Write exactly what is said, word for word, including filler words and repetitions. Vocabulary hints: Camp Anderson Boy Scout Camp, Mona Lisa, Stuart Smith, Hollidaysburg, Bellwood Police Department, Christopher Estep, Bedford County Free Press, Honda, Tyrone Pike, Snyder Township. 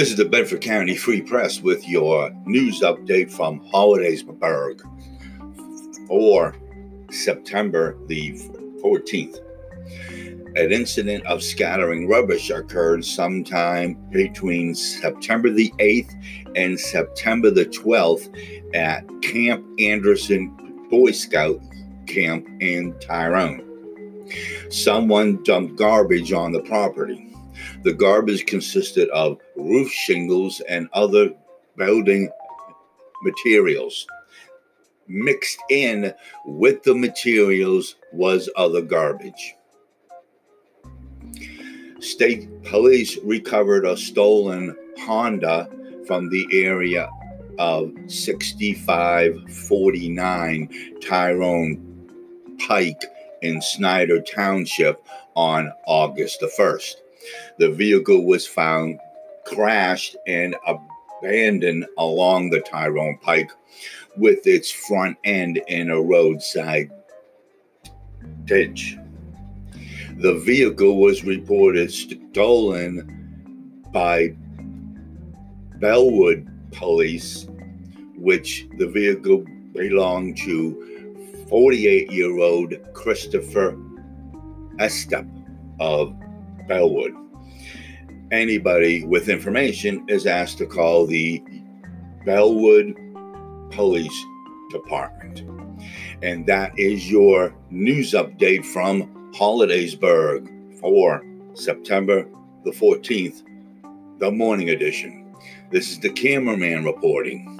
This is the Bedford County Free Press with your news update from Hollidaysburg for September the fourteenth. An incident of scattering rubbish occurred sometime between September the eighth and September the twelfth at Camp Anderson Boy Scout Camp in Tyrone. Someone dumped garbage on the property. The garbage consisted of roof shingles and other building materials. Mixed in with the materials was other garbage. State police recovered a stolen Honda from the area of sixty-five forty-nine Tyrone Pike in Snyder Township on August the first. The vehicle was found crashed and abandoned along the Tyrone Pike with its front end in a roadside ditch. The vehicle was reported stolen by Bellwood Police, which the vehicle belonged to forty-eight-year-old Christopher Estep of Bellwood. Anybody with information is asked to call the Bellwood Police Department. And that is your news update from Hollidaysburg for September the fourteenth, the morning edition. This is the cameraman reporting.